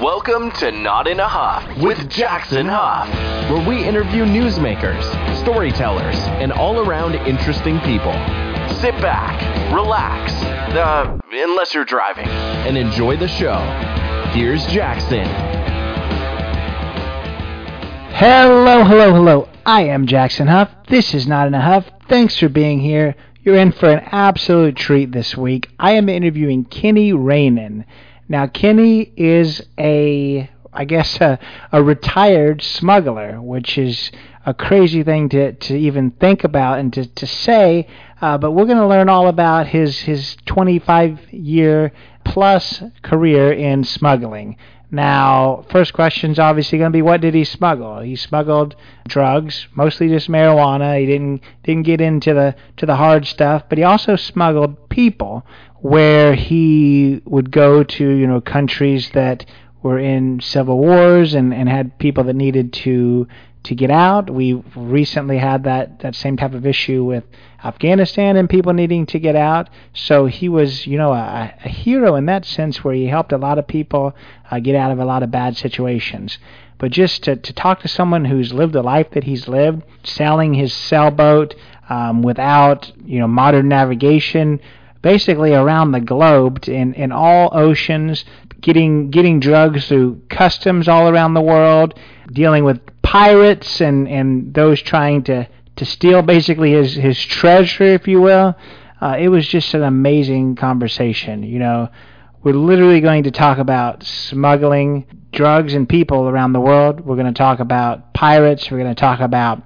Welcome to Not in a Huff with Jackson Huff, where we interview newsmakers, storytellers, and all-around interesting people. Sit back, relax, unless you're driving, and enjoy the show. Here's Jackson. Hello. I am Jackson Huff. This is Not in a Huff. Thanks for being here. You're in for an absolute treat this week. I am interviewing Kenny Ranen. Now, Kenny is a retired smuggler, which is a crazy thing to even think about and to say, but we're going to learn all about his 25-year-plus career in smuggling. Now, first question's obviously going to be, what did he smuggle? He smuggled drugs, mostly just marijuana. He didn't get into the hard stuff, but he also smuggled people, where he would go to, countries that were in civil wars and had people that needed to get out. We recently had that same type of issue with Afghanistan and people needing to get out. So he was, a hero in that sense, where he helped a lot of people get out of a lot of bad situations. But just to talk to someone who's lived the life that he's lived, sailing his sailboat without, modern navigation, basically around the globe in all oceans, getting drugs through customs all around the world, dealing with pirates and those trying to steal basically his treasure, if you will. It was just an amazing conversation. We're literally going to talk about smuggling drugs and people around the world. We're going to talk about pirates. We're going to talk about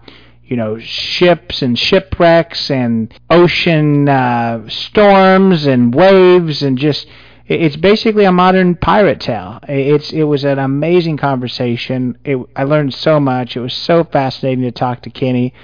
ships and shipwrecks and ocean storms and waves, and just it's basically a modern pirate tale. It was an amazing conversation. I learned so much. It was so fascinating to talk to Kenny.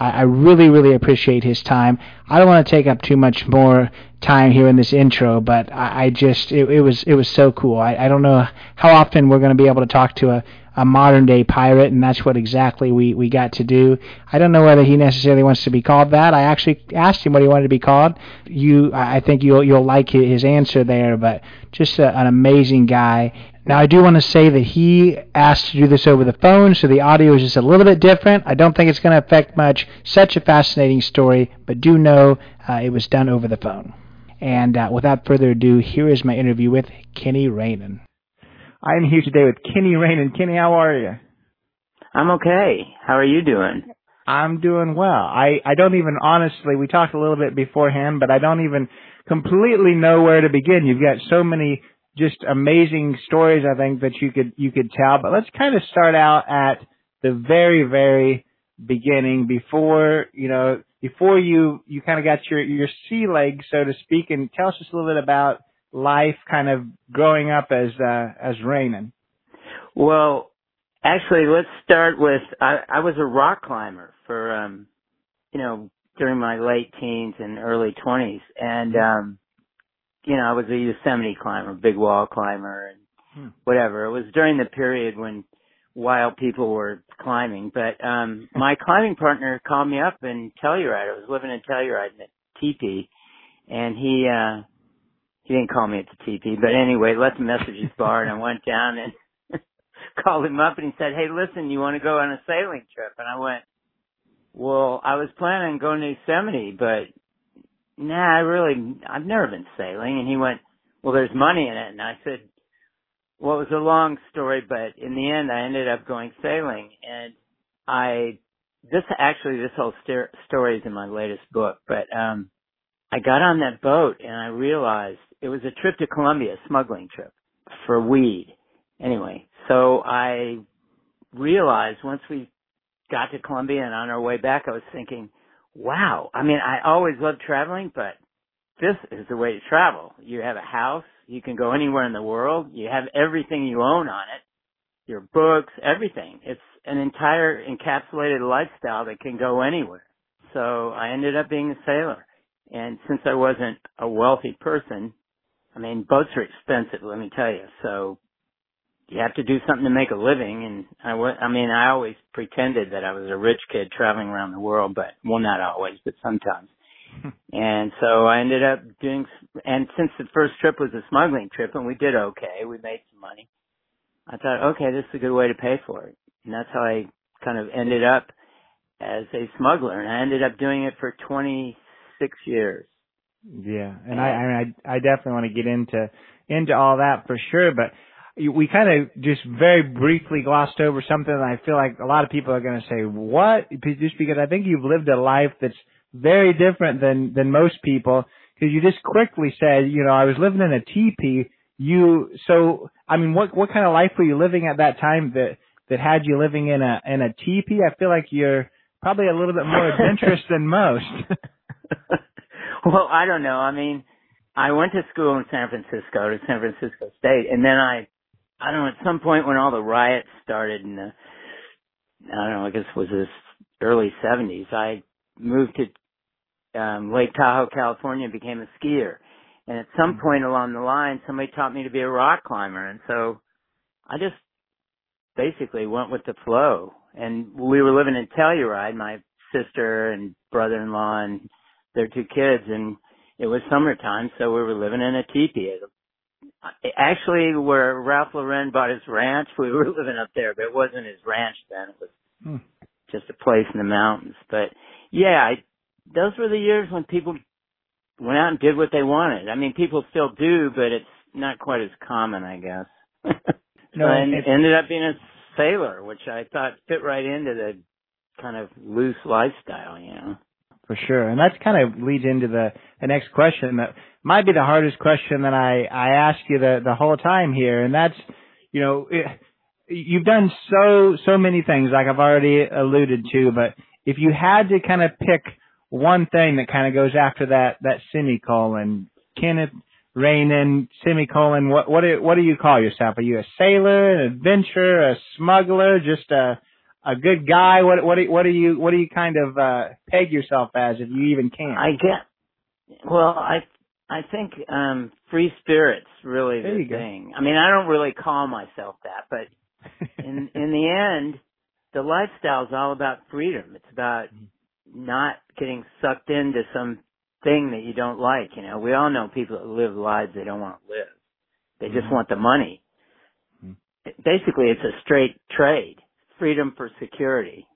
I really, really appreciate his time. I don't want to take up too much more time here in this intro, but it was so cool. I don't know how often we're going to be able to talk to a modern-day pirate, and that's what exactly we got to do. I don't know whether he necessarily wants to be called that. I actually asked him what he wanted to be called. I think you'll like his answer there, but just an amazing guy. Now, I do want to say that he asked to do this over the phone, so the audio is just a little bit different. I don't think it's going to affect much. Such a fascinating story, but do know it was done over the phone. And without further ado, here is my interview with Kenny Ranen. I am here today with Kenny Ranen. Kenny, how are you? I'm okay. How are you doing? I'm doing well. I don't even, honestly, we talked a little bit beforehand, but I don't even completely know where to begin. You've got so many just amazing stories, I think, that you could tell. But let's kind of start out at the very, very beginning, before you kind of got your sea leg, so to speak, and tell us just a little bit about life kind of growing up as Ranen. Well, actually, let's start with I was a rock climber for during my late teens and early 20s, and I was a Yosemite climber, big wall climber, and whatever. It was during the period when wild people were climbing, but my climbing partner called me up in Telluride. I was living in Telluride in a teepee, and he didn't call me at the teepee, but anyway, left a message at his bar, and I went down and called him up, and he said, "Hey, listen, you want to go on a sailing trip?" And I went, "Well, I was planning on going to Yosemite, but I've never been sailing." And he went, "Well, there's money in it." And I said, well, it was a long story, but in the end, I ended up going sailing. And this whole story is in my latest book, but I got on that boat and I realized it was a trip to Colombia, a smuggling trip for weed. Anyway, so I realized once we got to Colombia and on our way back, I was thinking, wow, I mean, I always loved traveling, but this is the way to travel. You have a house. You can go anywhere in the world. You have everything you own on it, your books, everything. It's an entire encapsulated lifestyle that can go anywhere. So I ended up being a sailor. And since I wasn't a wealthy person, I mean, boats are expensive, let me tell you. So you have to do something to make a living. And I always pretended that I was a rich kid traveling around the world, but, well, not always, but sometimes. And so I ended up doing, and since the first trip was a smuggling trip, and we did okay, we made some money. I thought, okay, this is a good way to pay for it. And that's how I kind of ended up as a smuggler. And I ended up doing it for 26 years. Yeah. And I definitely want to get into all that for sure. But we kind of just very briefly glossed over something that I feel like a lot of people are going to say, what? Just because I think you've lived a life that's very different than most people. Because you just quickly said, you know, I was living in a teepee. So I mean, what kind of life were you living at that time that had you living in a teepee? I feel like you're probably a little bit more adventurous than most. Well, I don't know. I mean, I went to school in San Francisco, to San Francisco State, and then I don't know, at some point when all the riots started in the, I don't know, I guess it was the early 70s, I moved to Lake Tahoe, California, and became a skier. And at some point along the line, somebody taught me to be a rock climber. And so I just basically went with the flow. And we were living in Telluride, my sister and brother-in-law and their two kids. And it was summertime, so we were living in a teepee. Actually, where Ralph Lauren bought his ranch, we were living up there. But it wasn't his ranch then. It was just a place in the mountains. But, yeah, those were the years when people went out and did what they wanted. I mean, people still do, but it's not quite as common, I guess. No, and ended up being a sailor, which I thought fit right into the kind of loose lifestyle, you know. For sure. And that's kind of leads into the next question that might be the hardest question that I ask you the whole time here. And that's, you know, you've done so many things, like I've already alluded to, but if you had to kind of pick one thing that kind of goes after that semicolon, Kenneth Ranen, semicolon, what do you call yourself? Are you a sailor, an adventurer, a smuggler, just a good guy? What do you kind of peg yourself as, if you even can? I think free spirit's really the thing. I mean, I don't really call myself that, but in the end, the lifestyle is all about freedom. It's about not getting sucked into some thing that you don't like. You know, we all know people that live lives they don't want to live. They just want the money. Basically, it's a straight trade. Freedom for security.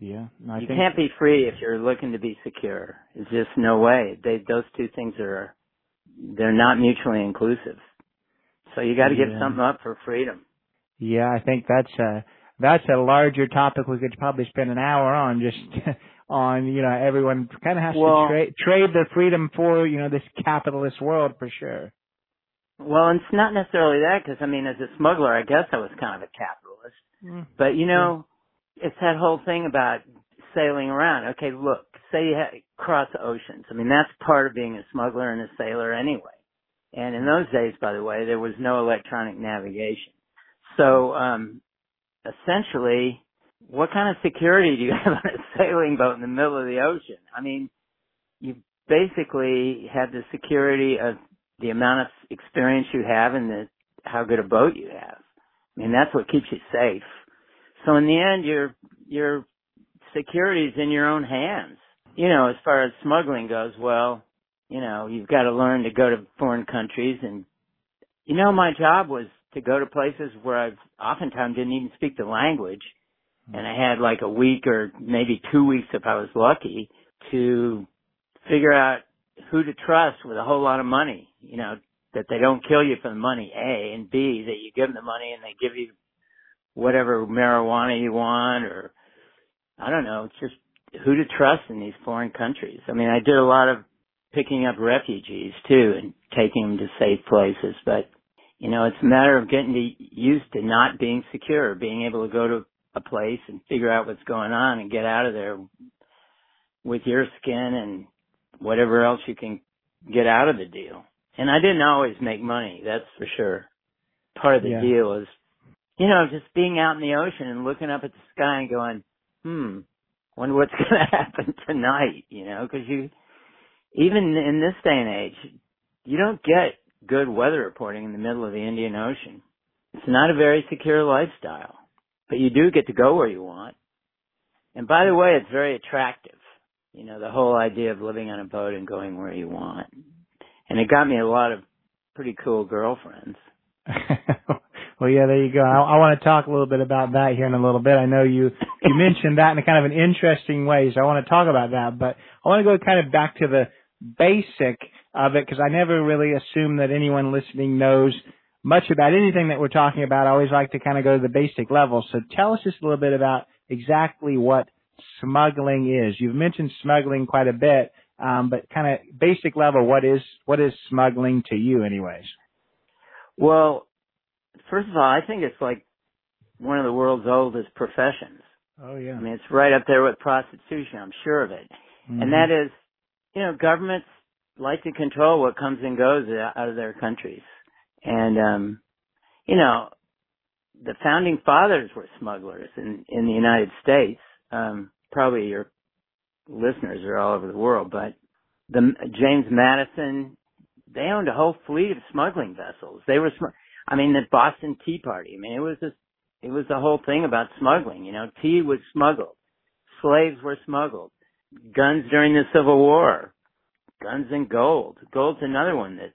Yeah. You can't be free if you're looking to be secure. It's just no way. Those two things they're not mutually inclusive. So you got to give something up for freedom. Yeah, I think that's a larger topic we could probably spend an hour on, just on, you know, everyone kind of has to trade their freedom for, you know, this capitalist world, for sure. Well, and it's not necessarily that, because, I mean, as a smuggler, I guess I was kind of a capitalist. But, you know, it's that whole thing about sailing around. Okay, look, say you cross oceans. I mean, that's part of being a smuggler and a sailor anyway. And in those days, by the way, there was no electronic navigation. So, essentially, what kind of security do you have on a sailing boat in the middle of the ocean? I mean, you basically have the security of the amount of experience you have and how good a boat you have. I mean, that's what keeps you safe. So in the end, your security is in your own hands. You know, as far as smuggling goes, well, you know, you've got to learn to go to foreign countries. And, you know, my job was to go to places where I oftentimes didn't even speak the language. And I had like a week or maybe 2 weeks, if I was lucky, to figure out who to trust with a whole lot of money, you know, that they don't kill you for the money, A, and B, that you give them the money and they give you whatever marijuana you want, or I don't know, just who to trust in these foreign countries. I mean, I did a lot of picking up refugees, too, and taking them to safe places. But, you know, it's a matter of getting used to not being secure, being able to go to a place and figure out what's going on and get out of there with your skin and whatever else you can get out of the deal. And I didn't always make money, that's for sure. Part of the deal is, you know, just being out in the ocean and looking up at the sky and going, wonder what's going to happen tonight, you know, because even in this day and age, you don't get good weather reporting in the middle of the Indian Ocean. It's not a very secure lifestyle. But you do get to go where you want. And by the way, it's very attractive. You know, the whole idea of living on a boat and going where you want. And it got me a lot of pretty cool girlfriends. Well, yeah, there you go. I want to talk a little bit about that here in a little bit. I know you mentioned that in kind of an interesting way, so I want to talk about that. But I want to go kind of back to the basic of it, because I never really assume that anyone listening knows much about anything that we're talking about. I always like to kind of go to the basic level. So tell us just a little bit about exactly what smuggling is. You've mentioned smuggling quite a bit, but kind of basic level, what is smuggling to you anyways? Well, first of all, I think it's like one of the world's oldest professions. Oh, yeah. I mean, it's right up there with prostitution, I'm sure of it. Mm-hmm. And that is, you know, governments like to control what comes and goes out of their countries. And, you know, the founding fathers were smugglers in the United States. Probably your listeners are all over the world, but James Madison, they owned a whole fleet of smuggling vessels. They were, I mean, the Boston Tea Party. I mean, it was the whole thing about smuggling. You know, tea was smuggled. Slaves were smuggled. Guns during the Civil War. Guns and gold. Gold's another one that's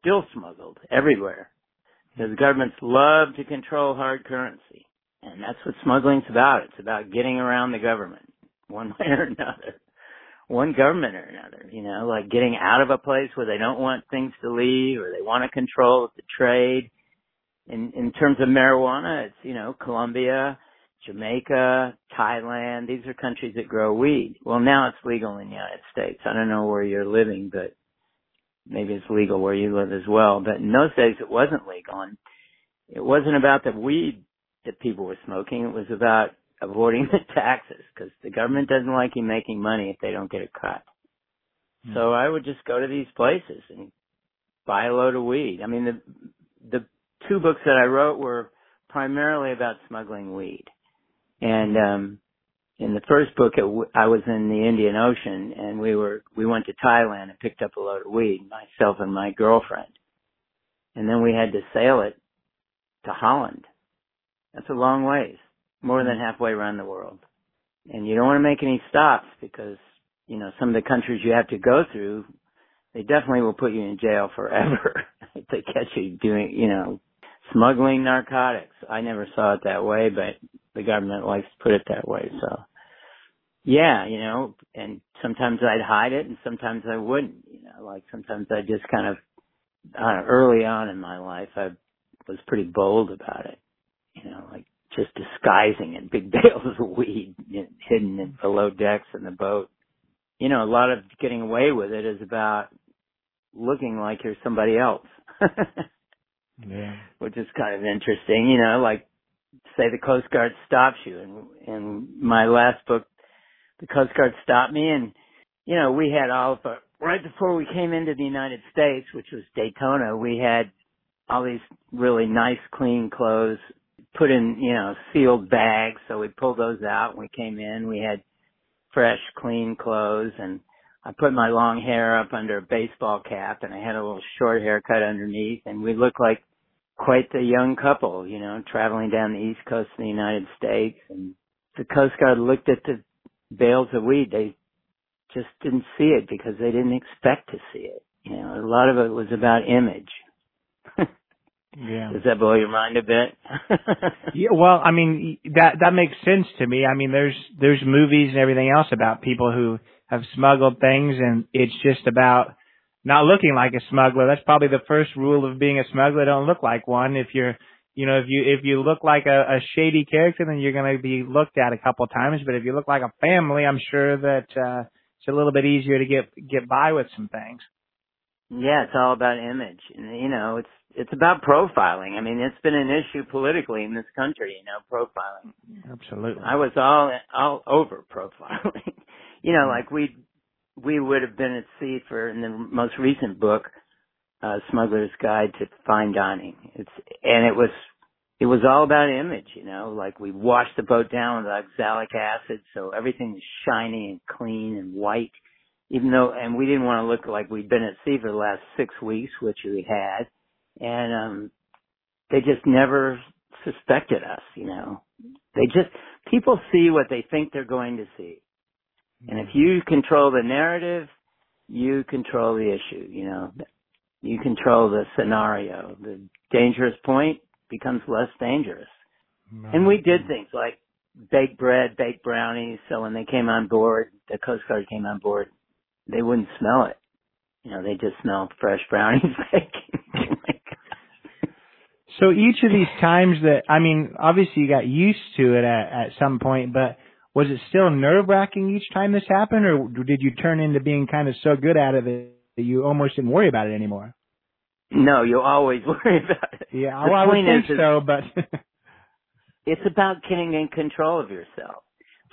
still smuggled everywhere. Because governments love to control hard currency. And that's what smuggling's about. It's about getting around the government one way or another. One government or another, you know, like getting out of a place where they don't want things to leave or they want to control the trade. In terms of marijuana, it's, you know, Colombia, Jamaica, Thailand. These are countries that grow weed. Well, now it's legal in the United States. I don't know where you're living, but maybe it's legal where you live as well. But in those days, it wasn't legal. And it wasn't about the weed that people were smoking. It was about avoiding the taxes, because the government doesn't like you making money if they don't get a cut. Mm-hmm. So I would just go to these places and buy a load of weed. I mean, the two books that I wrote were primarily about smuggling weed. And in the first book, I was in the Indian Ocean, and we went to Thailand and picked up a load of weed, myself and my girlfriend. And then we had to sail it to Holland. That's a long ways, more than halfway around the world. And you don't want to make any stops because, you know, some of the countries you have to go through, they definitely will put you in jail forever if they catch you doing, you know, smuggling narcotics. I never saw it that way, but the government likes to put it that way. So, yeah, you know, and sometimes I'd hide it and sometimes I wouldn't, you know, like sometimes I just kind of, early on in my life, I was pretty bold about it, you know, like just disguising it, big bales of weed hidden in below decks in the boat. You know, a lot of getting away with it is about looking like you're somebody else, yeah. Which is kind of interesting. You know, like say the Coast Guard stops you, and in my last book, the Coast Guard stopped me, and you know, we had all of our, right before we came into the United States, which was Daytona, we had all these really nice, clean clothes put in, you know, sealed bags. So we pulled those out and we came in. We had fresh, clean clothes, and I put my long hair up under a baseball cap, and I had a little short haircut underneath, and we looked like quite the young couple, you know, traveling down the East Coast of the United States. And the Coast Guard looked at the bales of weed. They just didn't see it because they didn't expect to see it. You know, a lot of it was about image. Yeah. Does that blow your mind a bit? Yeah, well, I mean, that makes sense to me. I mean, there's movies and everything else about people who have smuggled things, and it's just about not looking like a smuggler. That's probably the first rule of being a smuggler. Don't look like one. If you're, you know, if you look like a shady character, then you're going to be looked at a couple times. But if you look like a family, I'm sure that, it's a little bit easier to get by with some things. Yeah, it's all about image. And, you know, it's about profiling. I mean, it's been an issue politically in this country, you know, profiling. Absolutely. I was all over profiling. You know, like we would have been at sea for, in the most recent book, Smuggler's Guide to Fine Dining. It was all about image, you know, like we washed the boat down with oxalic acid, so everything was shiny and clean and white. Even though, and we didn't want to look like we'd been at sea for the last 6 weeks, which we had. And they just never suspected us, you know. They just, people see what they think they're going to see. And if you control the narrative, you control the issue, you know. You control the scenario. The dangerous point, becomes less dangerous. Right. And we did things like baked bread, baked brownies, so when they came on board, the Coast Guard came on board, they wouldn't smell it. You know, they just smelled fresh brownies baking. So each of these times that, I mean, obviously you got used to it at some point, but was it still nerve-wracking each time this happened, or did you turn into being kind of so good at it that you almost didn't worry about it anymore? No, you always worry about it. Yeah, well, I would think so, but... It's about getting in control of yourself.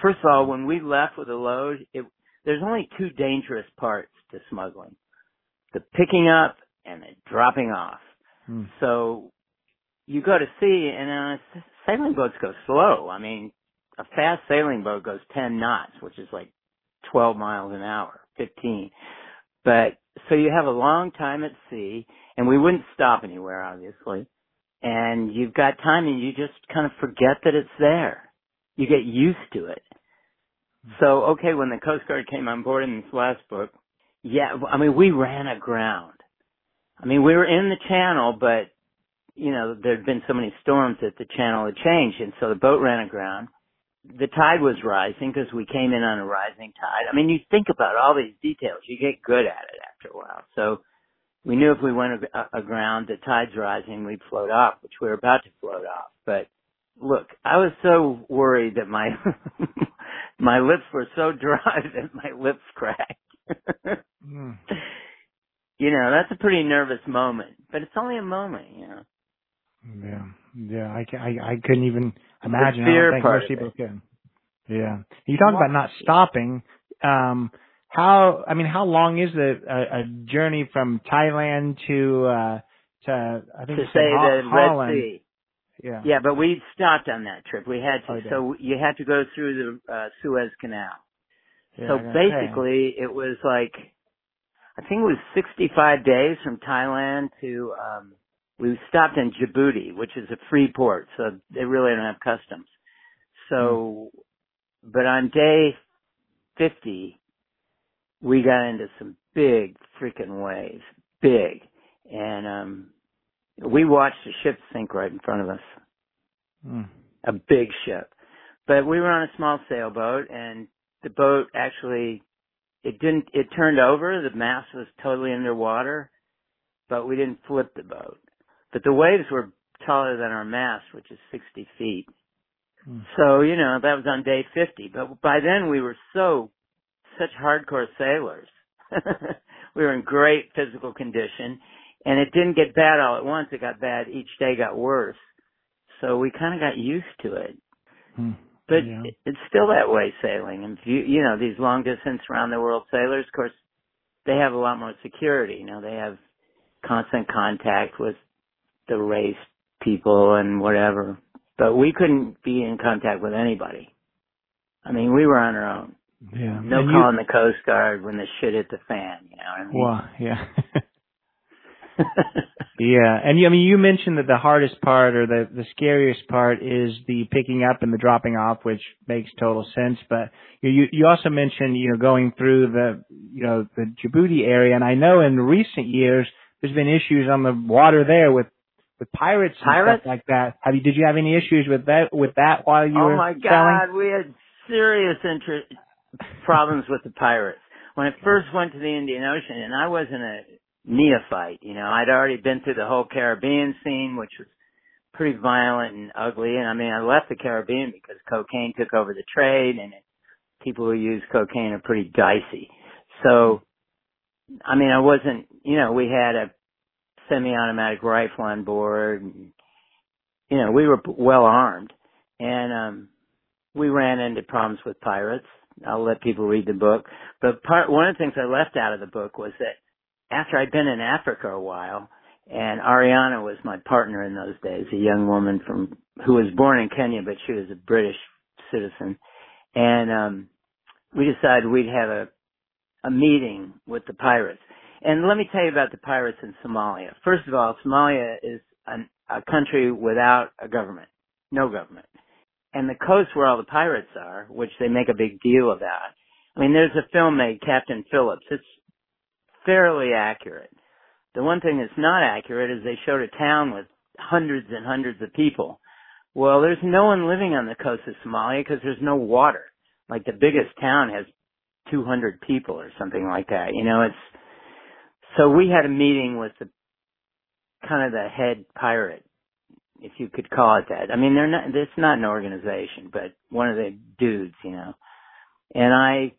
First of all, when we left with a load, there's only two dangerous parts to smuggling, the picking up and the dropping off. Hmm. So... you go to sea, and sailing boats go slow. I mean, a fast sailing boat goes 10 knots, which is like 12 miles an hour, 15. But so you have a long time at sea, and we wouldn't stop anywhere, obviously. And you've got time, and you just kind of forget that it's there. You get used to it. So, okay, when the Coast Guard came on board in this last book, yeah, I mean, we ran aground. I mean, we were in the channel, but... you know, there'd been so many storms that the channel had changed, and so the boat ran aground. The tide was rising because we came in on a rising tide. I mean, you think about all these details. You get good at it after a while. So we knew if we went aground, the tide's rising, we'd float off, which we were about to float off. But, look, I was so worried that my my lips were so dry that my lips cracked. You know, that's a pretty nervous moment, but it's only a moment, you know. Yeah, yeah. I couldn't even imagine. The fear part of it. Yeah. You talk about not stopping. How long is a journey from Thailand to I think to say the Holland. Red Sea? Yeah. Yeah, but we stopped on that trip. We had to, so you had to go through the Suez Canal. Yeah, so basically, it was like I think it was 65 days from Thailand to. We stopped in Djibouti, which is a free port, so they really don't have customs. So, but on day 50, we got into some big freaking waves, big. And we watched a ship sink right in front of us, a big ship. But we were on a small sailboat, and the boat actually, it turned over. The mast was totally underwater, but we didn't flip the boat. But the waves were taller than our mast, which is 60 feet. So, you know, that was on day 50. But by then we were such hardcore sailors. We were in great physical condition. And it didn't get bad all at once. It got bad. Each day got worse. So we kind of got used to it. But yeah. It's still that way, sailing. And, you know, these long-distance, round-the-world sailors, of course, they have a lot more security. You know, they have constant contact with the race people and whatever, but we couldn't be in contact with anybody. I mean, we were on our own. Yeah. No calling the Coast Guard when the shit hit the fan, you know what I mean? Well, yeah. Yeah. And I mean, you mentioned that the hardest part or the scariest part is the picking up and the dropping off, which makes total sense. But you also mentioned, you know, going through the Djibouti area. And I know in recent years, there's been issues on the water there with pirates and stuff like that. Did you have any issues with that while you were sailing? Oh my God, we had serious problems with the pirates. When I first went to the Indian Ocean, and I wasn't a neophyte, you know, I'd already been through the whole Caribbean scene, which was pretty violent and ugly. And I mean, I left the Caribbean because cocaine took over the trade, and people who use cocaine are pretty dicey. So, I mean, I wasn't, you know, we had a semi-automatic rifle on board, and, you know, we were well armed, and we ran into problems with pirates. I'll let people read the book, but one of the things I left out of the book was that after I'd been in Africa a while, and Ariana was my partner in those days, a young woman who was born in Kenya, but she was a British citizen, and we decided we'd have a meeting with the pirates. And let me tell you about the pirates in Somalia. First of all, Somalia is a country without a government, no government. And the coast where all the pirates are, which they make a big deal about. I mean, there's a film made, Captain Phillips. It's fairly accurate. The one thing that's not accurate is they showed a town with hundreds and hundreds of people. Well, there's no one living on the coast of Somalia because there's no water. Like the biggest town has 200 people or something like that. You know, it's, so we had a meeting with the kind of the head pirate, if you could call it that. I mean, they're not, it's not an organization, but one of the dudes, you know. And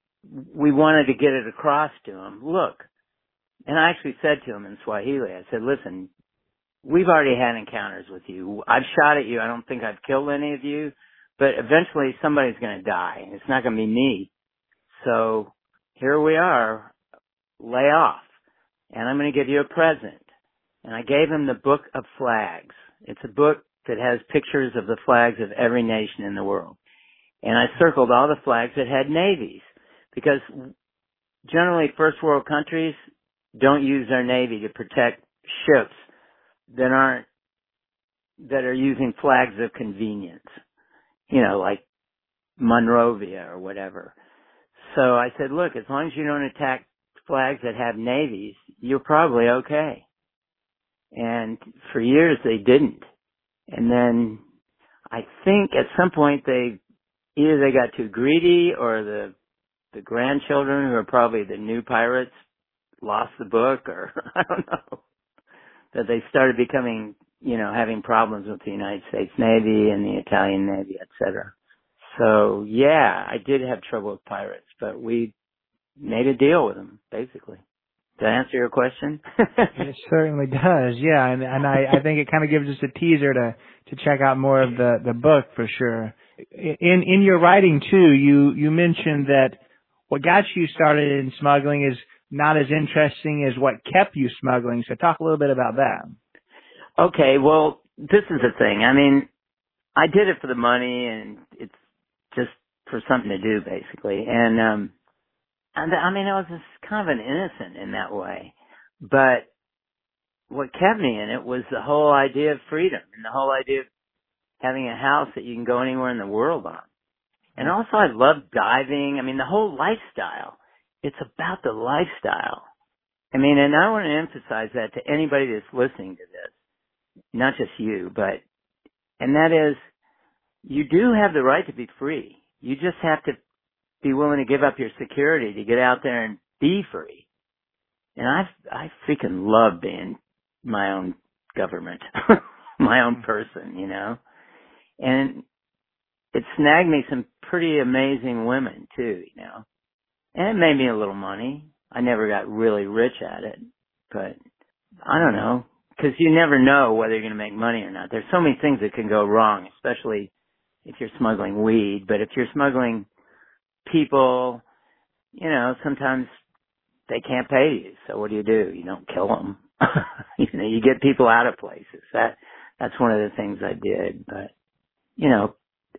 we wanted to get it across to him. Look, and I actually said to him in Swahili, I said, listen, we've already had encounters with you. I've shot at you. I don't think I've killed any of you, but eventually somebody's going to die. It's not going to be me. So here we are. Lay off. And I'm going to give you a present. And I gave him the Book of Flags. It's a book that has pictures of the flags of every nation in the world. And I circled all the flags that had navies, because generally first world countries don't use their navy to protect ships that are using flags of convenience, you know, like Monrovia or whatever. So I said, look, as long as you don't attack flags that have navies, you're probably okay. And for years they didn't. And then I think at some point they got too greedy, or the grandchildren, who are probably the new pirates, lost the book, or I don't know, that they started becoming, you know, having problems with the United States Navy and the Italian Navy, etc. So yeah, I did have trouble with pirates, but we made a deal with them, basically. Does that answer your question? It certainly does, yeah. And I think it kind of gives us a teaser to check out more of the book for sure. In your writing too, you mentioned that what got you started in smuggling is not as interesting as what kept you smuggling. So talk a little bit about that. Okay, well, this is the thing. I mean, I did it for the money, and it's just for something to do, basically. And I mean, I was just kind of an innocent in that way. But what kept me in it was the whole idea of freedom and the whole idea of having a house that you can go anywhere in the world on. And also I loved diving. I mean, the whole lifestyle. It's about the lifestyle. I mean, and I want to emphasize that to anybody that's listening to this, not just you, but, and that is, you do have the right to be free. You just have to be willing to give up your security to get out there and be free. And I freaking love being my own government, my own person, you know. And it snagged me some pretty amazing women too, you know. And it made me a little money. I never got really rich at it, but I don't know, because you never know whether you're going to make money or not. There's so many things that can go wrong, especially if you're smuggling weed. But if you're smuggling people, you know, sometimes they can't pay you. So what do? You don't kill them. You know, you get people out of places. That's one of the things I did. But, you know,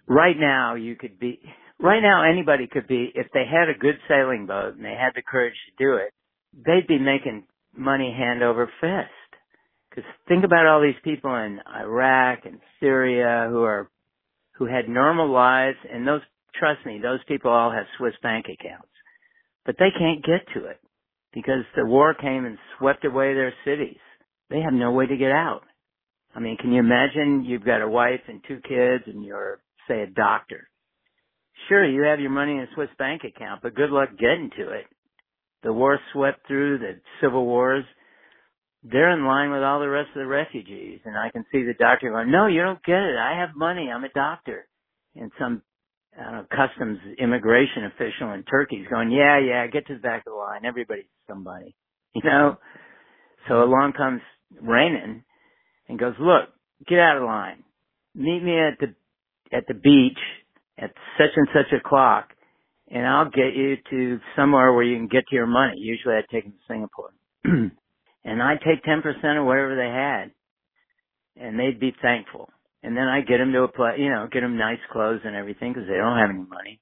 right now anybody could be, if they had a good sailing boat and they had the courage to do it, they'd be making money hand over fist. Because think about all these people in Iraq and Syria who had normal lives, and those, trust me, those people all have Swiss bank accounts. But they can't get to it because the war came and swept away their cities. They have no way to get out. I mean, can you imagine you've got a wife and two kids and you're, say, a doctor? Sure, you have your money in a Swiss bank account, but good luck getting to it. The war swept through, the civil wars. They're in line with all the rest of the refugees. And I can see the doctor going, no, you don't get it. I have money. I'm a doctor. And some customs immigration official in Turkey's going, yeah, get to the back of the line. Everybody's somebody, you know. So along comes Ranen and goes, look, get out of line. Meet me at the beach at such and such o'clock, and I'll get you to somewhere where you can get to your money. Usually I'd take them to Singapore. And I'd take 10% of whatever they had, and they'd be thankful. And then I get them to a place, you know, get them nice clothes and everything, because they don't have any money.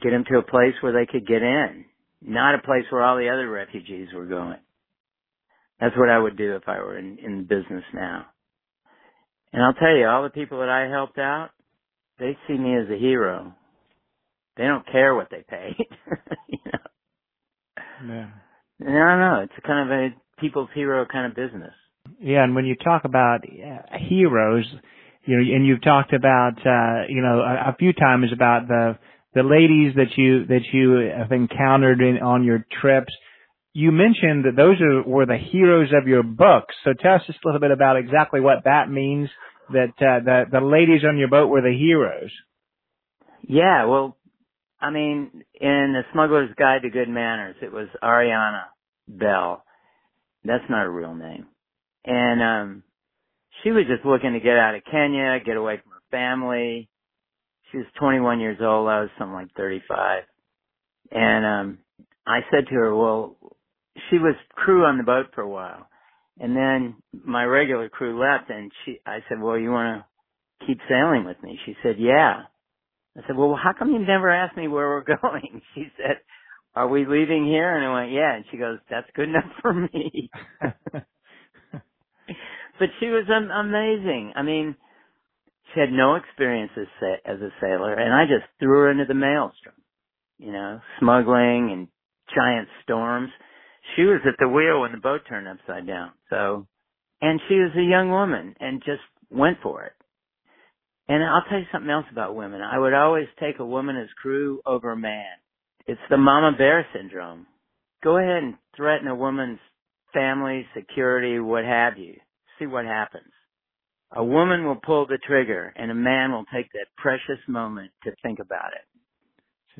Get them to a place where they could get in, not a place where all the other refugees were going. That's what I would do if I were in business now. And I'll tell you, all the people that I helped out, they see me as a hero. They don't care what they paid. You know? Yeah. And I don't know. It's a kind of a people's hero kind of business. Yeah, and when you talk about heroes, you know, and you've talked about, you know, a few times about the ladies that you have encountered on your trips. You mentioned that were the heroes of your books. So tell us just a little bit about exactly what that means, that the ladies on your boat were the heroes. Yeah, well, I mean, in The Smuggler's Guide to Good Manners, it was Ariana Bell. That's not a real name. And she was just looking to get out of Kenya, get away from her family. She was 21 years old. I was something like 35. And I said to her, well, she was crew on the boat for a while, and then my regular crew left, and I said, well, you want to keep sailing with me? She said, yeah. I said, well, how come you never asked me where we're going? She said, are we leaving here? And I went, yeah. And she goes, that's good enough for me. But she was amazing. I mean, she had no experience as a sailor, and I just threw her into the maelstrom, you know, smuggling and giant storms. She was at the wheel when the boat turned upside down. So, and she was a young woman and just went for it. And I'll tell you something else about women. I would always take a woman as crew over a man. It's the mama bear syndrome. Go ahead and threaten a woman's family, security, what have you. See what happens. A woman will pull the trigger, and a man will take that precious moment to think about it.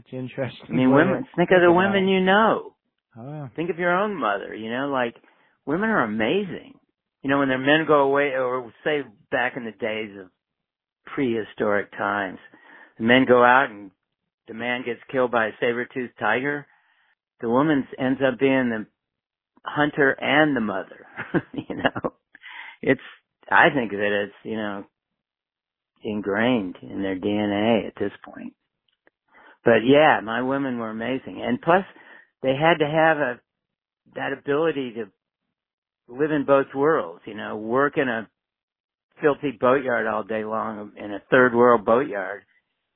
Such interesting. I mean, women. Think of the women you know. Oh. Think of your own mother. You know, like, women are amazing. You know, when their men go away, or say back in the days of prehistoric times, the men go out and the man gets killed by a saber-toothed tiger. The woman ends up being the hunter and the mother. You know, I think that it's, you know, ingrained in their DNA at this point. But yeah, my women were amazing. And plus, they had to have that ability to live in both worlds, you know, work in a filthy boatyard all day long in a third world boatyard,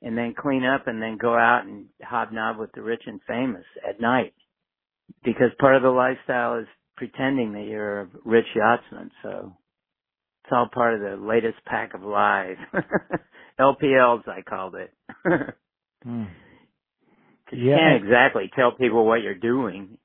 and then clean up and then go out and hobnob with the rich and famous at night. Because part of the lifestyle is pretending that you're a rich yachtsman. So it's all part of the latest pack of lies. LPLs, I called it. Mm. You can't exactly tell people what you're doing.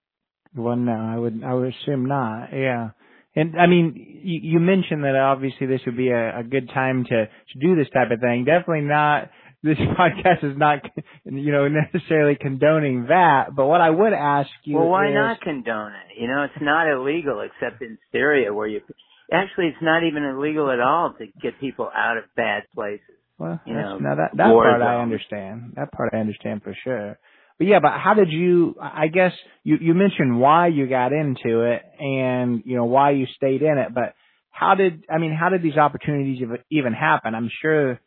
Well, no, I would assume not. Yeah. And I mean, you mentioned that obviously this would be a good time to do this type of thing. Definitely not. This podcast is not, you know, necessarily condoning that. But what I would ask you, well, why not condone it? You know, it's not illegal except in Syria, where actually it's not even illegal at all to get people out of bad places. Well, you know, now that part I understand. That part I understand for sure. But yeah, but how did you? I guess you mentioned why you got into it, and you know why you stayed in it. But how did these opportunities even happen? I'm sure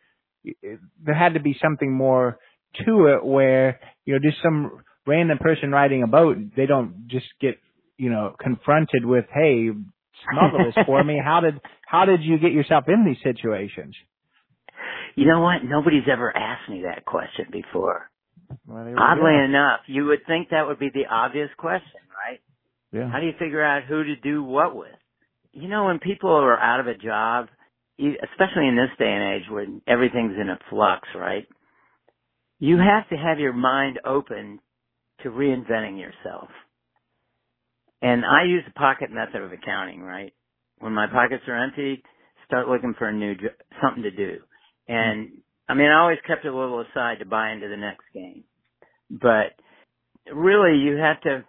there had to be something more to it, where, you know, just some random person riding a boat, they don't just get, you know, confronted with, hey, smuggle this for me. How did you get yourself in these situations? You know what? Nobody's ever asked me that question before. Well, oddly enough, you would think that would be the obvious question, right? Yeah. How do you figure out who to do what with? You know, when people are out of a job, especially in this day and age when everything's in a flux, right? You have to have your mind open to reinventing yourself. And I use the pocket method of accounting, right? When my pockets are empty, start looking for something to do. And I mean, I always kept a little aside to buy into the next game. But really, you have to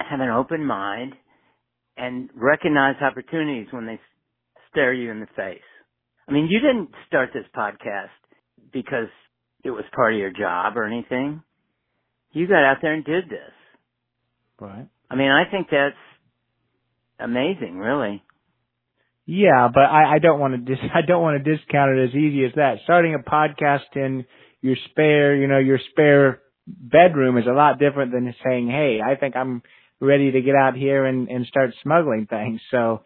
have an open mind and recognize opportunities when they stare you in the face. I mean, you didn't start this podcast because it was part of your job or anything. You got out there and did this. Right. I mean, I think that's amazing, really. Yeah, but I don't want to discount it as easy as that. Starting a podcast in your spare bedroom is a lot different than saying, "Hey, I think I'm ready to get out here and start smuggling things." So,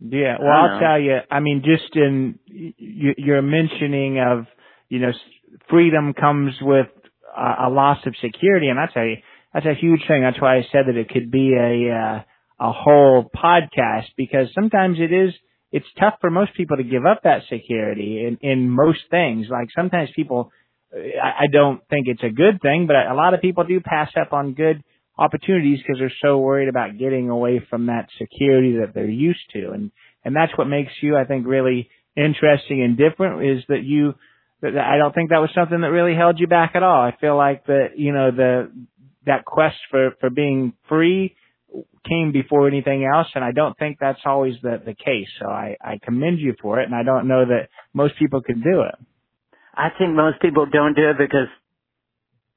yeah. Well, I'll tell you. I mean, just in your mentioning of, you know, freedom comes with a loss of security, and I tell you that's a huge thing. That's why I said that it could be a a whole podcast, because sometimes it's tough for most people to give up that security in most things. Like sometimes people, I don't think it's a good thing, but a lot of people do pass up on good opportunities because they're so worried about getting away from that security that they're used to. And that's what makes you, I think, really interesting and different, is that you, I don't think that was something that really held you back at all. I feel like that, you know, that quest for being free came before anything else. And I don't think that's always the case. So I commend you for it. And I don't know that most people could do it. I think most people don't do it because,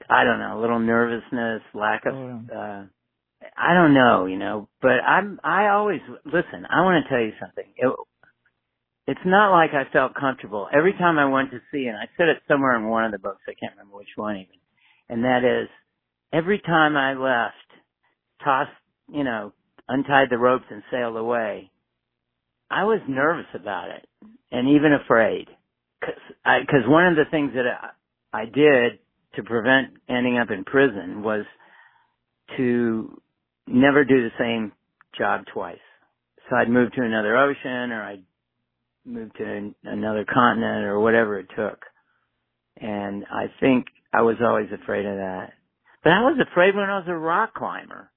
I don't know, a little nervousness, lack of, I don't know, you know, but I always, listen, I want to tell you something. It's not like I felt comfortable. Every time I went to sea, and I said it somewhere in one of the books, I can't remember which one even, and that is, every time I left, untied the ropes and sailed away, I was nervous about it and even afraid. Because one of the things that I did to prevent ending up in prison was to never do the same job twice. So I'd move to another ocean, or I'd move to another continent, or whatever it took. And I think I was always afraid of that. But I was afraid when I was a rock climber.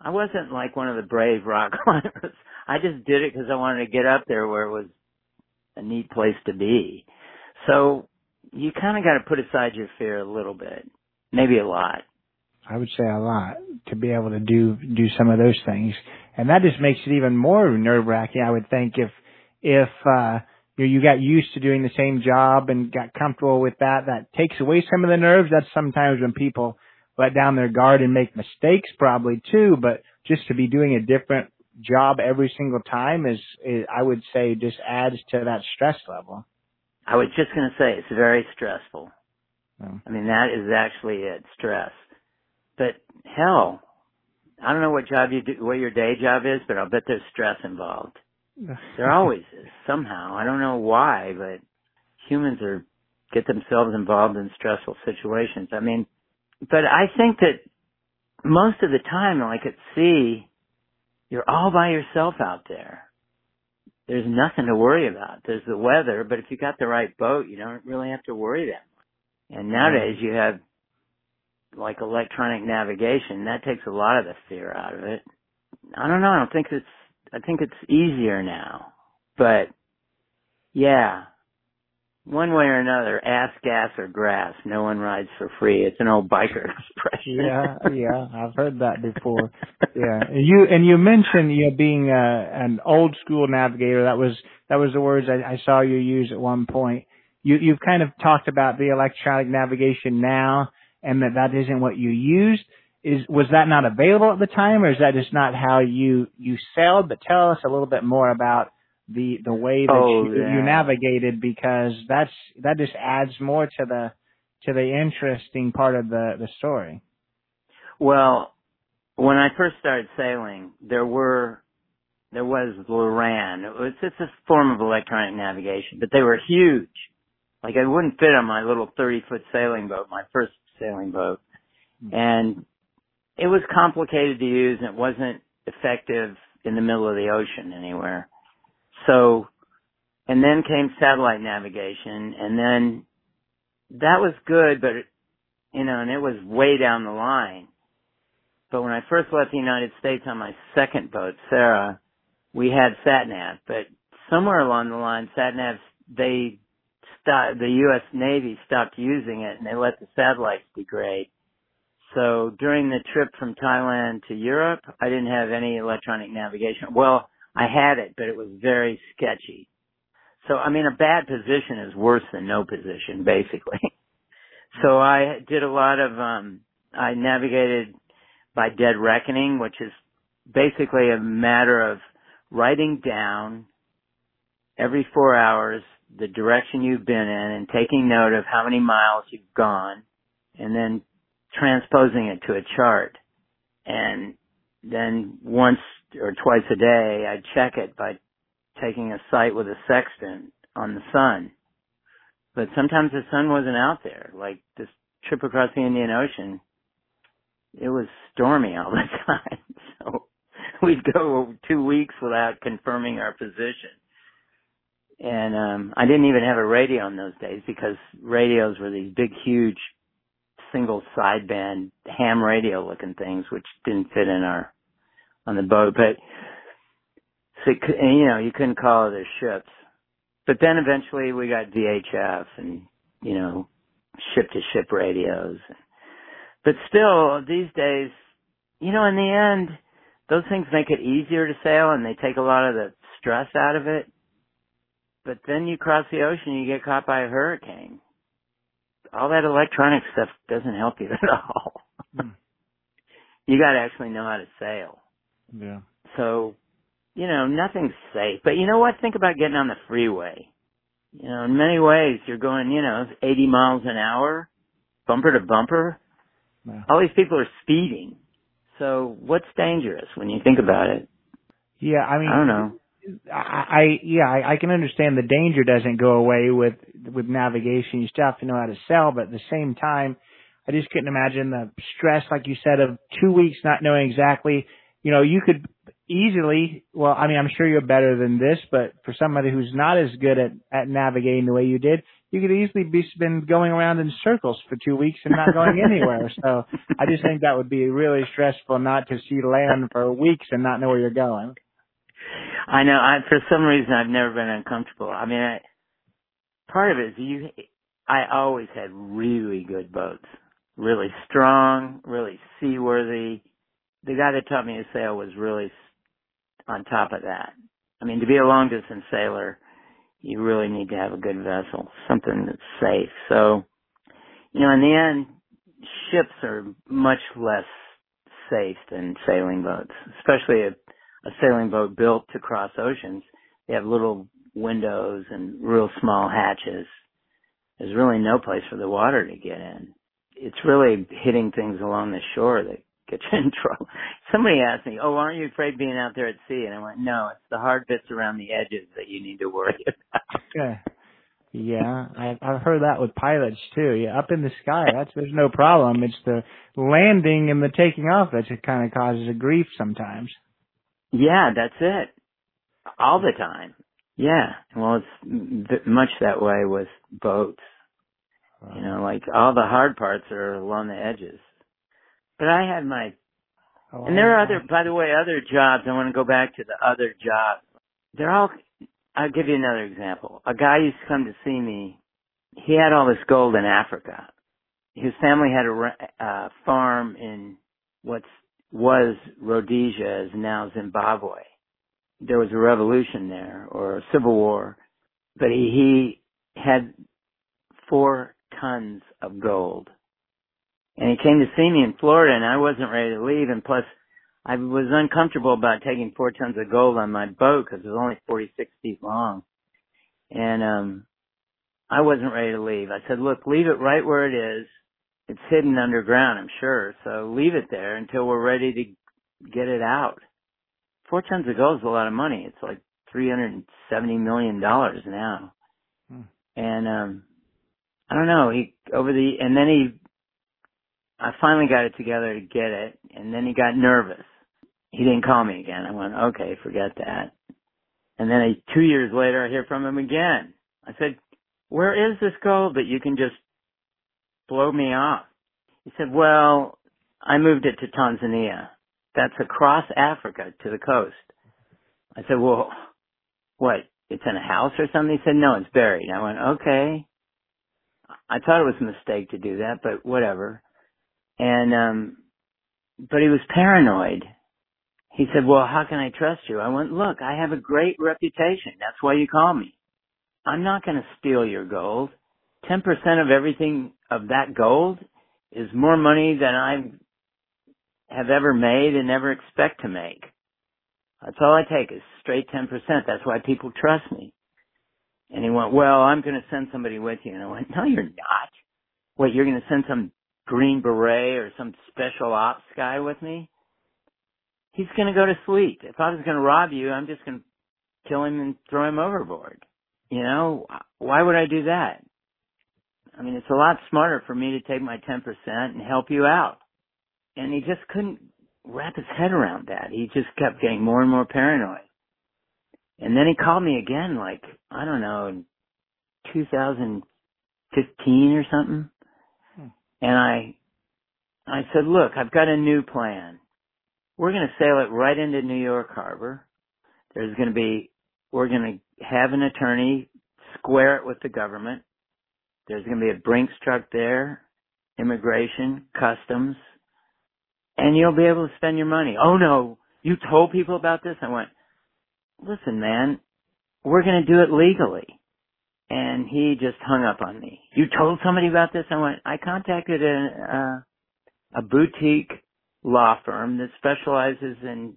I wasn't like one of the brave rock climbers. I just did it because I wanted to get up there where it was a neat place to be. So you kind of got to put aside your fear a little bit, maybe a lot. I would say a lot, to be able to do some of those things. And that just makes it even more nerve-wracking, I would think, if you got used to doing the same job and got comfortable with that. That takes away some of the nerves. That's sometimes when people let down their guard and make mistakes, probably too. But just to be doing a different job every single time is I would say just adds to that stress level. I was just going to say it's very stressful. Oh. I mean, that is actually it, stress. But hell, I don't know what job you do, what your day job is, but I'll bet there's stress involved. There always is, somehow. I don't know why, but humans get themselves involved in stressful situations. I mean, but I think that most of the time, like at sea, you're all by yourself out there. There's nothing to worry about. There's the weather, but if you got the right boat, you don't really have to worry that much. And nowadays you have like electronic navigation. That takes a lot of the fear out of it. I don't know. I think it's easier now, but yeah, one way or another, ass, gas, or grass, no one rides for free. It's an old biker expression. Yeah, I've heard that before. Yeah, you mentioned being an old school navigator. That was the words I saw you use at one point. You've kind of talked about the electronic navigation now, and that isn't what you used. Was that not available at the time, or is that just not how you sailed? But tell us a little bit more about the way that you navigated, because that just adds more to the interesting part of the story. Well, when I first started sailing, there was Loran. It's a form of electronic navigation, but they were huge. Like I wouldn't fit on my little 30-foot sailing boat, my first sailing boat, and it was complicated to use, and it wasn't effective in the middle of the ocean anywhere. So, and then came satellite navigation, and then that was good, but, and it was way down the line. But when I first left the United States on my second boat, Sarah, we had SatNav, but somewhere along the line, SatNav, the U.S. Navy stopped using it, and they let the satellites degrade. So during the trip from Thailand to Europe, I didn't have any electronic navigation. Well, I had it, but it was very sketchy. So, I mean, a bad position is worse than no position, basically. So I did a lot of, I navigated by dead reckoning, which is basically a matter of writing down every 4 hours the direction you've been in and taking note of how many miles you've gone and then transposing it to a chart. And then once or twice a day, I'd check it by taking a sight with a sextant on the sun. But sometimes the sun wasn't out there. Like this trip across the Indian Ocean, it was stormy all the time. So we'd go 2 weeks without confirming our position. And I didn't even have a radio in those days because radios were these big, huge, single sideband ham radio looking things, which didn't fit in our on the boat. But so, you know, you couldn't call other ships. But then eventually we got VHF and, you know, ship-to-ship radios. But still, these days, you know, in the end, those things make it easier to sail and they take a lot of the stress out of it. But then you cross the ocean, you get caught by a hurricane. All that electronic stuff doesn't help you at all. You got to actually know how to sail. Yeah. So, you know, nothing's safe. But you know what? Think about getting on the freeway. You know, in many ways, you're going, you know, 80 miles an hour, bumper to bumper. Yeah. All these people are speeding. So what's dangerous when you think about it? Yeah, I mean, I don't know. I can understand the danger doesn't go away with navigation. You still have to know how to sail, but at the same time, I just couldn't imagine the stress, like you said, of 2 weeks not knowing exactly. You know, you could easily, well, I mean, I'm sure you're better than this, but for somebody who's not as good at navigating the way you did, you could easily been going around in circles for 2 weeks and not going anywhere. So I just think that would be really stressful not to see land for weeks and not know where you're going. I know. For some reason, I've never been uncomfortable. I mean, part of it is I always had really good boats, really strong, really seaworthy. The guy that taught me to sail was really on top of that. I mean, to be a long-distance sailor, you really need to have a good vessel, something that's safe. So, you know, in the end, ships are much less safe than sailing boats, especially a sailing boat built to cross oceans. They have little windows and real small hatches. There's really no place for the water to get in. It's really hitting things along the shore that get you in trouble. Somebody asked me, oh, aren't you afraid being out there at sea? And I went, no, it's the hard bits around the edges that you need to worry about. Yeah, I've heard that with pilots too. Yeah, up in the sky, there's no problem. It's the landing and the taking off that kind of causes a grief sometimes. Yeah, that's it. All the time. Yeah. Well, it's much that way with boats. Wow. You know, like all the hard parts are along the edges. But I had my, and there are other jobs. I want to go back to the other jobs. I'll give you another example. A guy used to come to see me. He had all this gold in Africa. His family had a farm in was Rhodesia, is now Zimbabwe. There was a revolution there, or a civil war, but he had 4 tons of gold. And he came to see me in Florida, and I wasn't ready to leave, and plus I was uncomfortable about taking 4 tons of gold on my boat because it was only 46 feet long. And I wasn't ready to leave. I said, look, leave it right where it is. It's hidden underground, I'm sure. So leave it there until we're ready to get it out. 4 tons of gold is a lot of money. It's like $370 million now. Hmm. And, I don't know. I finally got it together to get it. And then he got nervous. He didn't call me again. I went, okay, forget that. And then 2 years later, I hear from him again. I said, where is this gold that you can just blow me off? He said, well, I moved it to Tanzania. That's across Africa to the coast. I said, well, what, it's in a house or something? He said, no, it's buried. I went, okay. I thought it was a mistake to do that, but whatever. And, but he was paranoid. He said, well, how can I trust you? I went, look, I have a great reputation. That's why you call me. I'm not going to steal your gold. 10% of everything of that gold is more money than I have ever made and never expect to make. That's all I take is straight 10%. That's why people trust me. And he went, well, I'm going to send somebody with you. And I went, no, you're not. What, you're going to send some Green Beret or some special ops guy with me? He's going to go to sleep. If I was going to rob you, I'm just going to kill him and throw him overboard. You know, why would I do that? I mean, it's a lot smarter for me to take my 10% and help you out. And he just couldn't wrap his head around that. He just kept getting more and more paranoid. And then he called me again, like, I don't know, in 2015 or something. And I said, look, I've got a new plan. We're going to sail it right into New York Harbor. We're going to have an attorney square it with the government. There's going to be a Brinks truck there, immigration, customs, and you'll be able to spend your money. Oh, no, you told people about this? I went, listen, man, we're going to do it legally. And he just hung up on me. You told somebody about this? I went, I contacted a boutique law firm that specializes in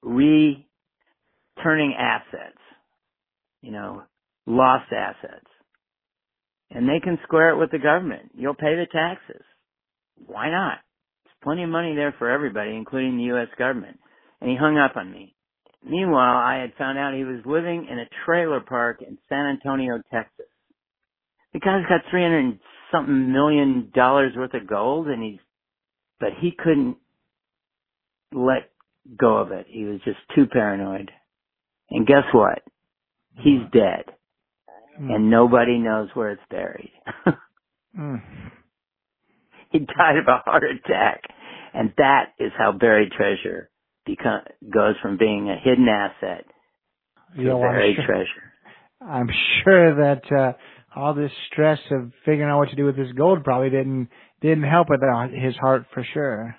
returning assets, you know, lost assets. And they can square it with the government. You'll pay the taxes. Why not? There's plenty of money there for everybody, including the U.S. government. And he hung up on me. Meanwhile, I had found out he was living in a trailer park in San Antonio, Texas. The guy's got $300-something million worth of gold, and but he couldn't let go of it. He was just too paranoid. And guess what? He's dead. And nobody knows where it's buried. He died of a heart attack. And that is how buried treasure goes from being a hidden asset to buried treasure. I'm sure that all this stress of figuring out what to do with this gold probably didn't help with his heart for sure.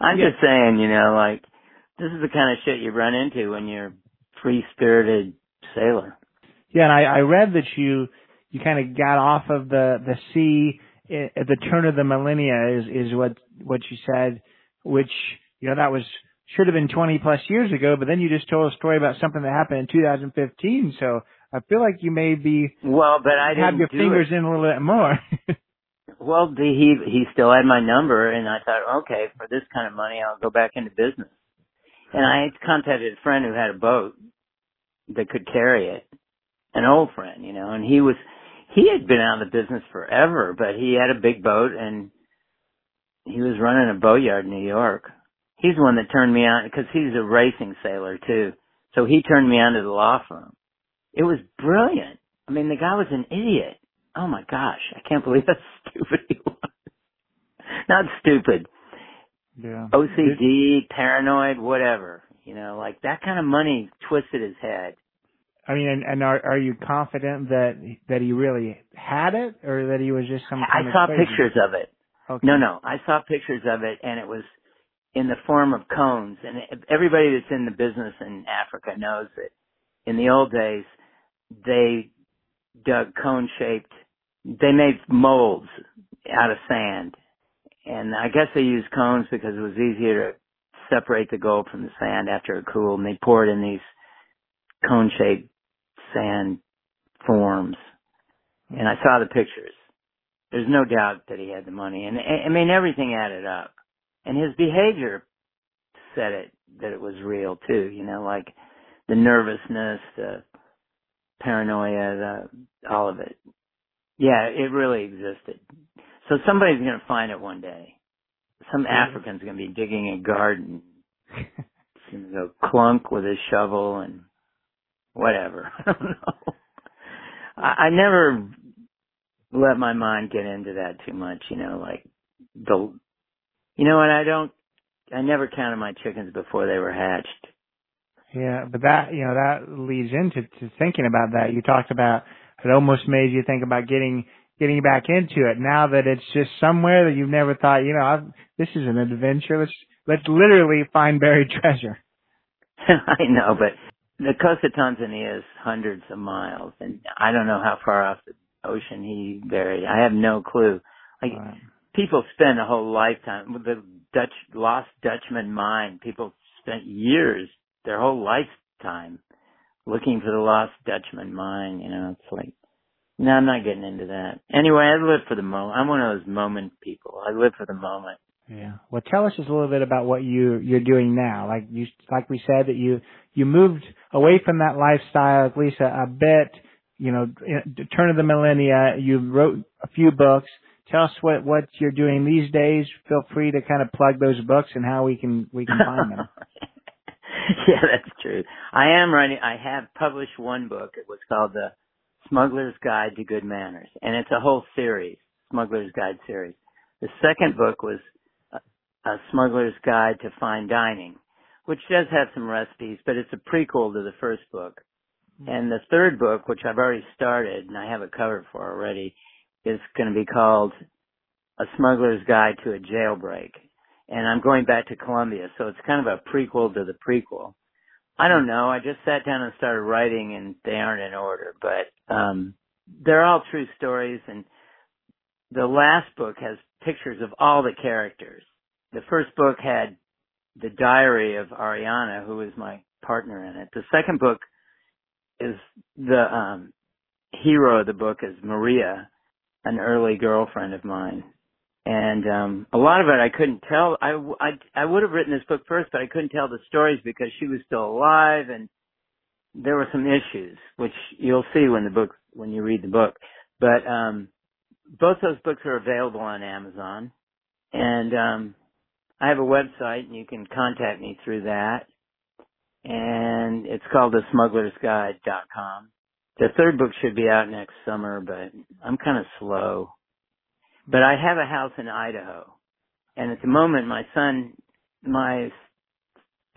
I'm just saying, you know, like, this is the kind of shit you run into when you're free-spirited sailor. Yeah, and I read that you kind of got off of the sea at the turn of the millennia is what you said, which, you know, that should have been 20 plus years ago, but then you just told a story about something that happened in 2015, so I feel like you may be have your fingers in a little bit more. Well, he still had my number, and I thought, okay, for this kind of money I'll go back into business. And I contacted a friend who had a boat that could carry it, an old friend, you know, and he had been out of the business forever, but he had a big boat and he was running a boatyard in New York. He's the one that turned me on because he's a racing sailor too. So he turned me on to the law firm. It was brilliant. I mean, the guy was an idiot. Oh my gosh. I can't believe how stupid he was. Not stupid. Yeah. OCD, paranoid, whatever. You know, like that kind of money twisted his head. I mean, and are you confident that he really had it, or that he was just some kind of crazy? I saw pictures of it. Okay. No, I saw pictures of it, and it was in the form of cones. And everybody that's in the business in Africa knows that in the old days, they dug cone-shaped, they made molds out of sand. And I guess they used cones because it was easier to separate the gold from the sand after it cooled, and they pour it in these cone-shaped sand forms. And I saw the pictures. There's no doubt that he had the money. And, I mean, everything added up. And his behavior said that it was real, too, you know, like the nervousness, the paranoia, all of it. Yeah, it really existed. So somebody's going to find it one day. Some African's going to be digging a garden. He's going to go clunk with his shovel and whatever. I don't know. I never let my mind get into that too much, you know, like you know what? I never counted my chickens before they were hatched. Yeah, but that, you know, that leads into thinking about that. You talked about it almost made you think about getting back into it now that it's just somewhere that you've never thought, you know, this is an adventure. Let's literally find buried treasure. I know, but the coast of Tanzania is hundreds of miles, and I don't know how far off the ocean he buried. I have no clue. Like, wow. People spend a whole lifetime with the Lost Dutchman Mine. People spent years, their whole lifetime, looking for the Lost Dutchman Mine. You know, it's like, no, I'm not getting into that. Anyway, I live for the moment. I'm one of those moment people. I live for the moment. Yeah. Well, tell us just a little bit about what you're doing now. Like we said, that you moved away from that lifestyle, at least a bit, you know, turn of the millennia. You wrote a few books. tell us what you're doing these days. Feel free to kind of plug those books and how we can find them. Yeah, that's true. I have published one book. It was called The Smuggler's Guide to Good Manners, and it's a whole series, Smuggler's Guide series. The second book was A Smuggler's Guide to Fine Dining, which does have some recipes, but it's a prequel to the first book. And the third book, which I've already started and I have a cover for already, is going to be called A Smuggler's Guide to a Jailbreak. And I'm going back to Colombia, so it's kind of a prequel to the prequel. I don't know. I just sat down and started writing, and they aren't in order, but they're all true stories. And the last book has pictures of all the characters. The first book had the diary of Ariana, who was my partner in it. The second book is the hero of the book is Maria, an early girlfriend of mine. And a lot of it I couldn't tell. I would have written this book first, but I couldn't tell the stories because she was still alive, and there were some issues, which you'll see when you read the book. But both those books are available on Amazon, and I have a website, and you can contact me through that. And it's called thesmugglersguide.com. The third book should be out next summer, but I'm kind of slow. But I have a house in Idaho, and at the moment, the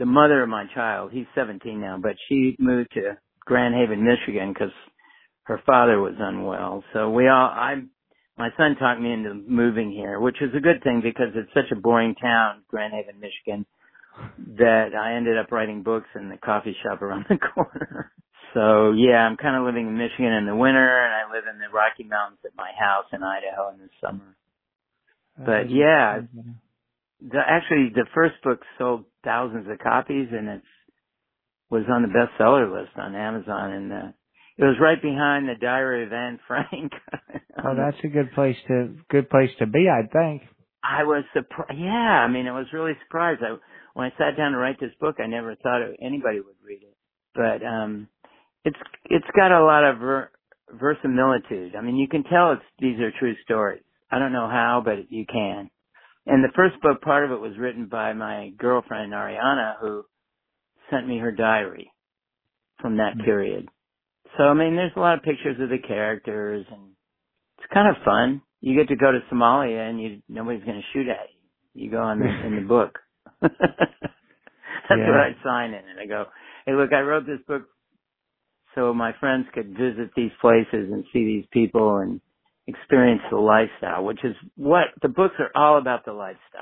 mother of my child, he's 17 now, but she moved to Grand Haven, Michigan, because her father was unwell. So my son talked me into moving here, which is a good thing because it's such a boring town, Grand Haven, Michigan, that I ended up writing books in the coffee shop around the corner. So, yeah, I'm kind of living in Michigan in the winter, and I live in the Rocky Mountains at my house in Idaho in the summer. But, yeah, actually the first book sold thousands of copies, and it was on the bestseller list on Amazon. And it was right behind the Diary of Anne Frank. Oh, that's a good place to be, I think. I was surprised. Yeah, I mean, I was really surprised. When I sat down to write this book, I never thought anybody would read it. But it's got a lot of verisimilitude. I mean, you can tell these are true stories. I don't know how, but you can. And the first book, part of it was written by my girlfriend, Ariana, who sent me her diary from that period. So, I mean, there's a lot of pictures of the characters, and it's kind of fun. You get to go to Somalia, and nobody's going to shoot at you. You go on in the book. That's what I sign in, and I go, hey, look, I wrote this book so my friends could visit these places and see these people and experience the lifestyle, which is what the books are all about, the lifestyle,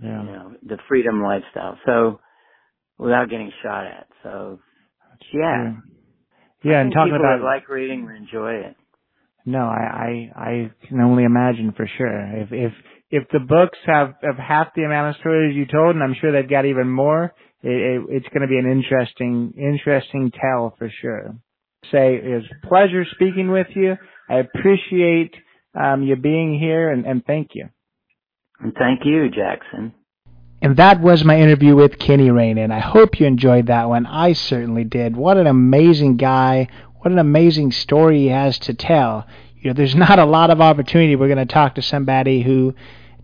you know, the freedom lifestyle. So without getting shot at. So, yeah, and talking about people like reading and enjoy it. No, I can only imagine for sure. If the books have half the amount of stories you told, and I'm sure they've got even more, it's going to be an interesting tale for sure. Say, it was a pleasure speaking with you. I appreciate you being here, and thank you. And thank you, Jackson. And that was my interview with Kenny Ranen. I hope you enjoyed that one. I certainly did. What an amazing guy. What an amazing story he has to tell. You know, there's not a lot of opportunity. We're going to talk to somebody who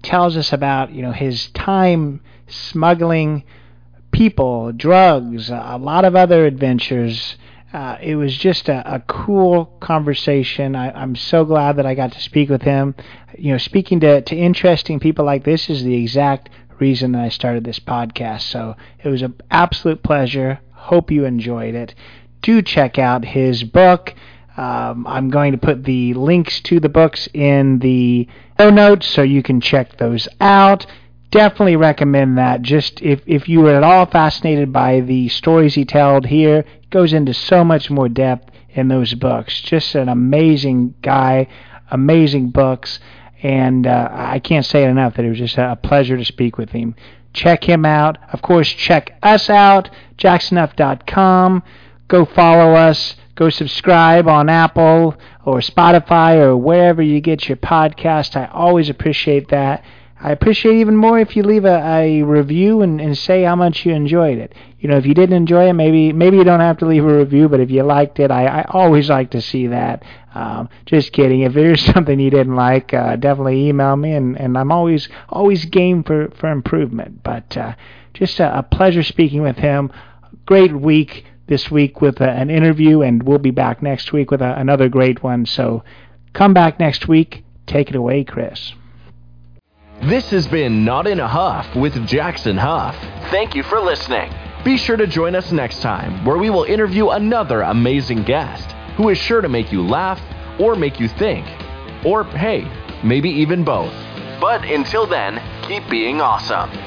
tells us about, you know, his time smuggling people, drugs, a lot of other adventures. It was just a cool conversation. I'm so glad that I got to speak with him. You know, speaking to interesting people like this is the exact reason that I started this podcast. So it was an absolute pleasure. Hope you enjoyed it. Do check out his book. I'm going to put the links to the books in the show notes so you can check those out. Definitely recommend that. Just if you were at all fascinated by the stories he told here, it goes into so much more depth in those books. Just an amazing guy, amazing books, and I can't say it enough that it was just a pleasure to speak with him. Check him out. Of course, check us out, jacksonhuff.com. Go follow us. Go subscribe on Apple or Spotify or wherever you get your podcast. I always appreciate that. I appreciate it even more if you leave a review and say how much you enjoyed it. You know, if you didn't enjoy it, maybe you don't have to leave a review, but if you liked it, I always like to see that. Just kidding. If there's something you didn't like, definitely email me, and I'm always game for improvement. But just a pleasure speaking with him. Great week this week with an interview, and we'll be back next week with another great one. So come back next week. Take it away, Chris. This has been Not in a Huff with Jackson Huff. Thank you for listening. Be sure to join us next time, where we will interview another amazing guest who is sure to make you laugh or make you think, or hey, maybe even both. But until then, keep being awesome.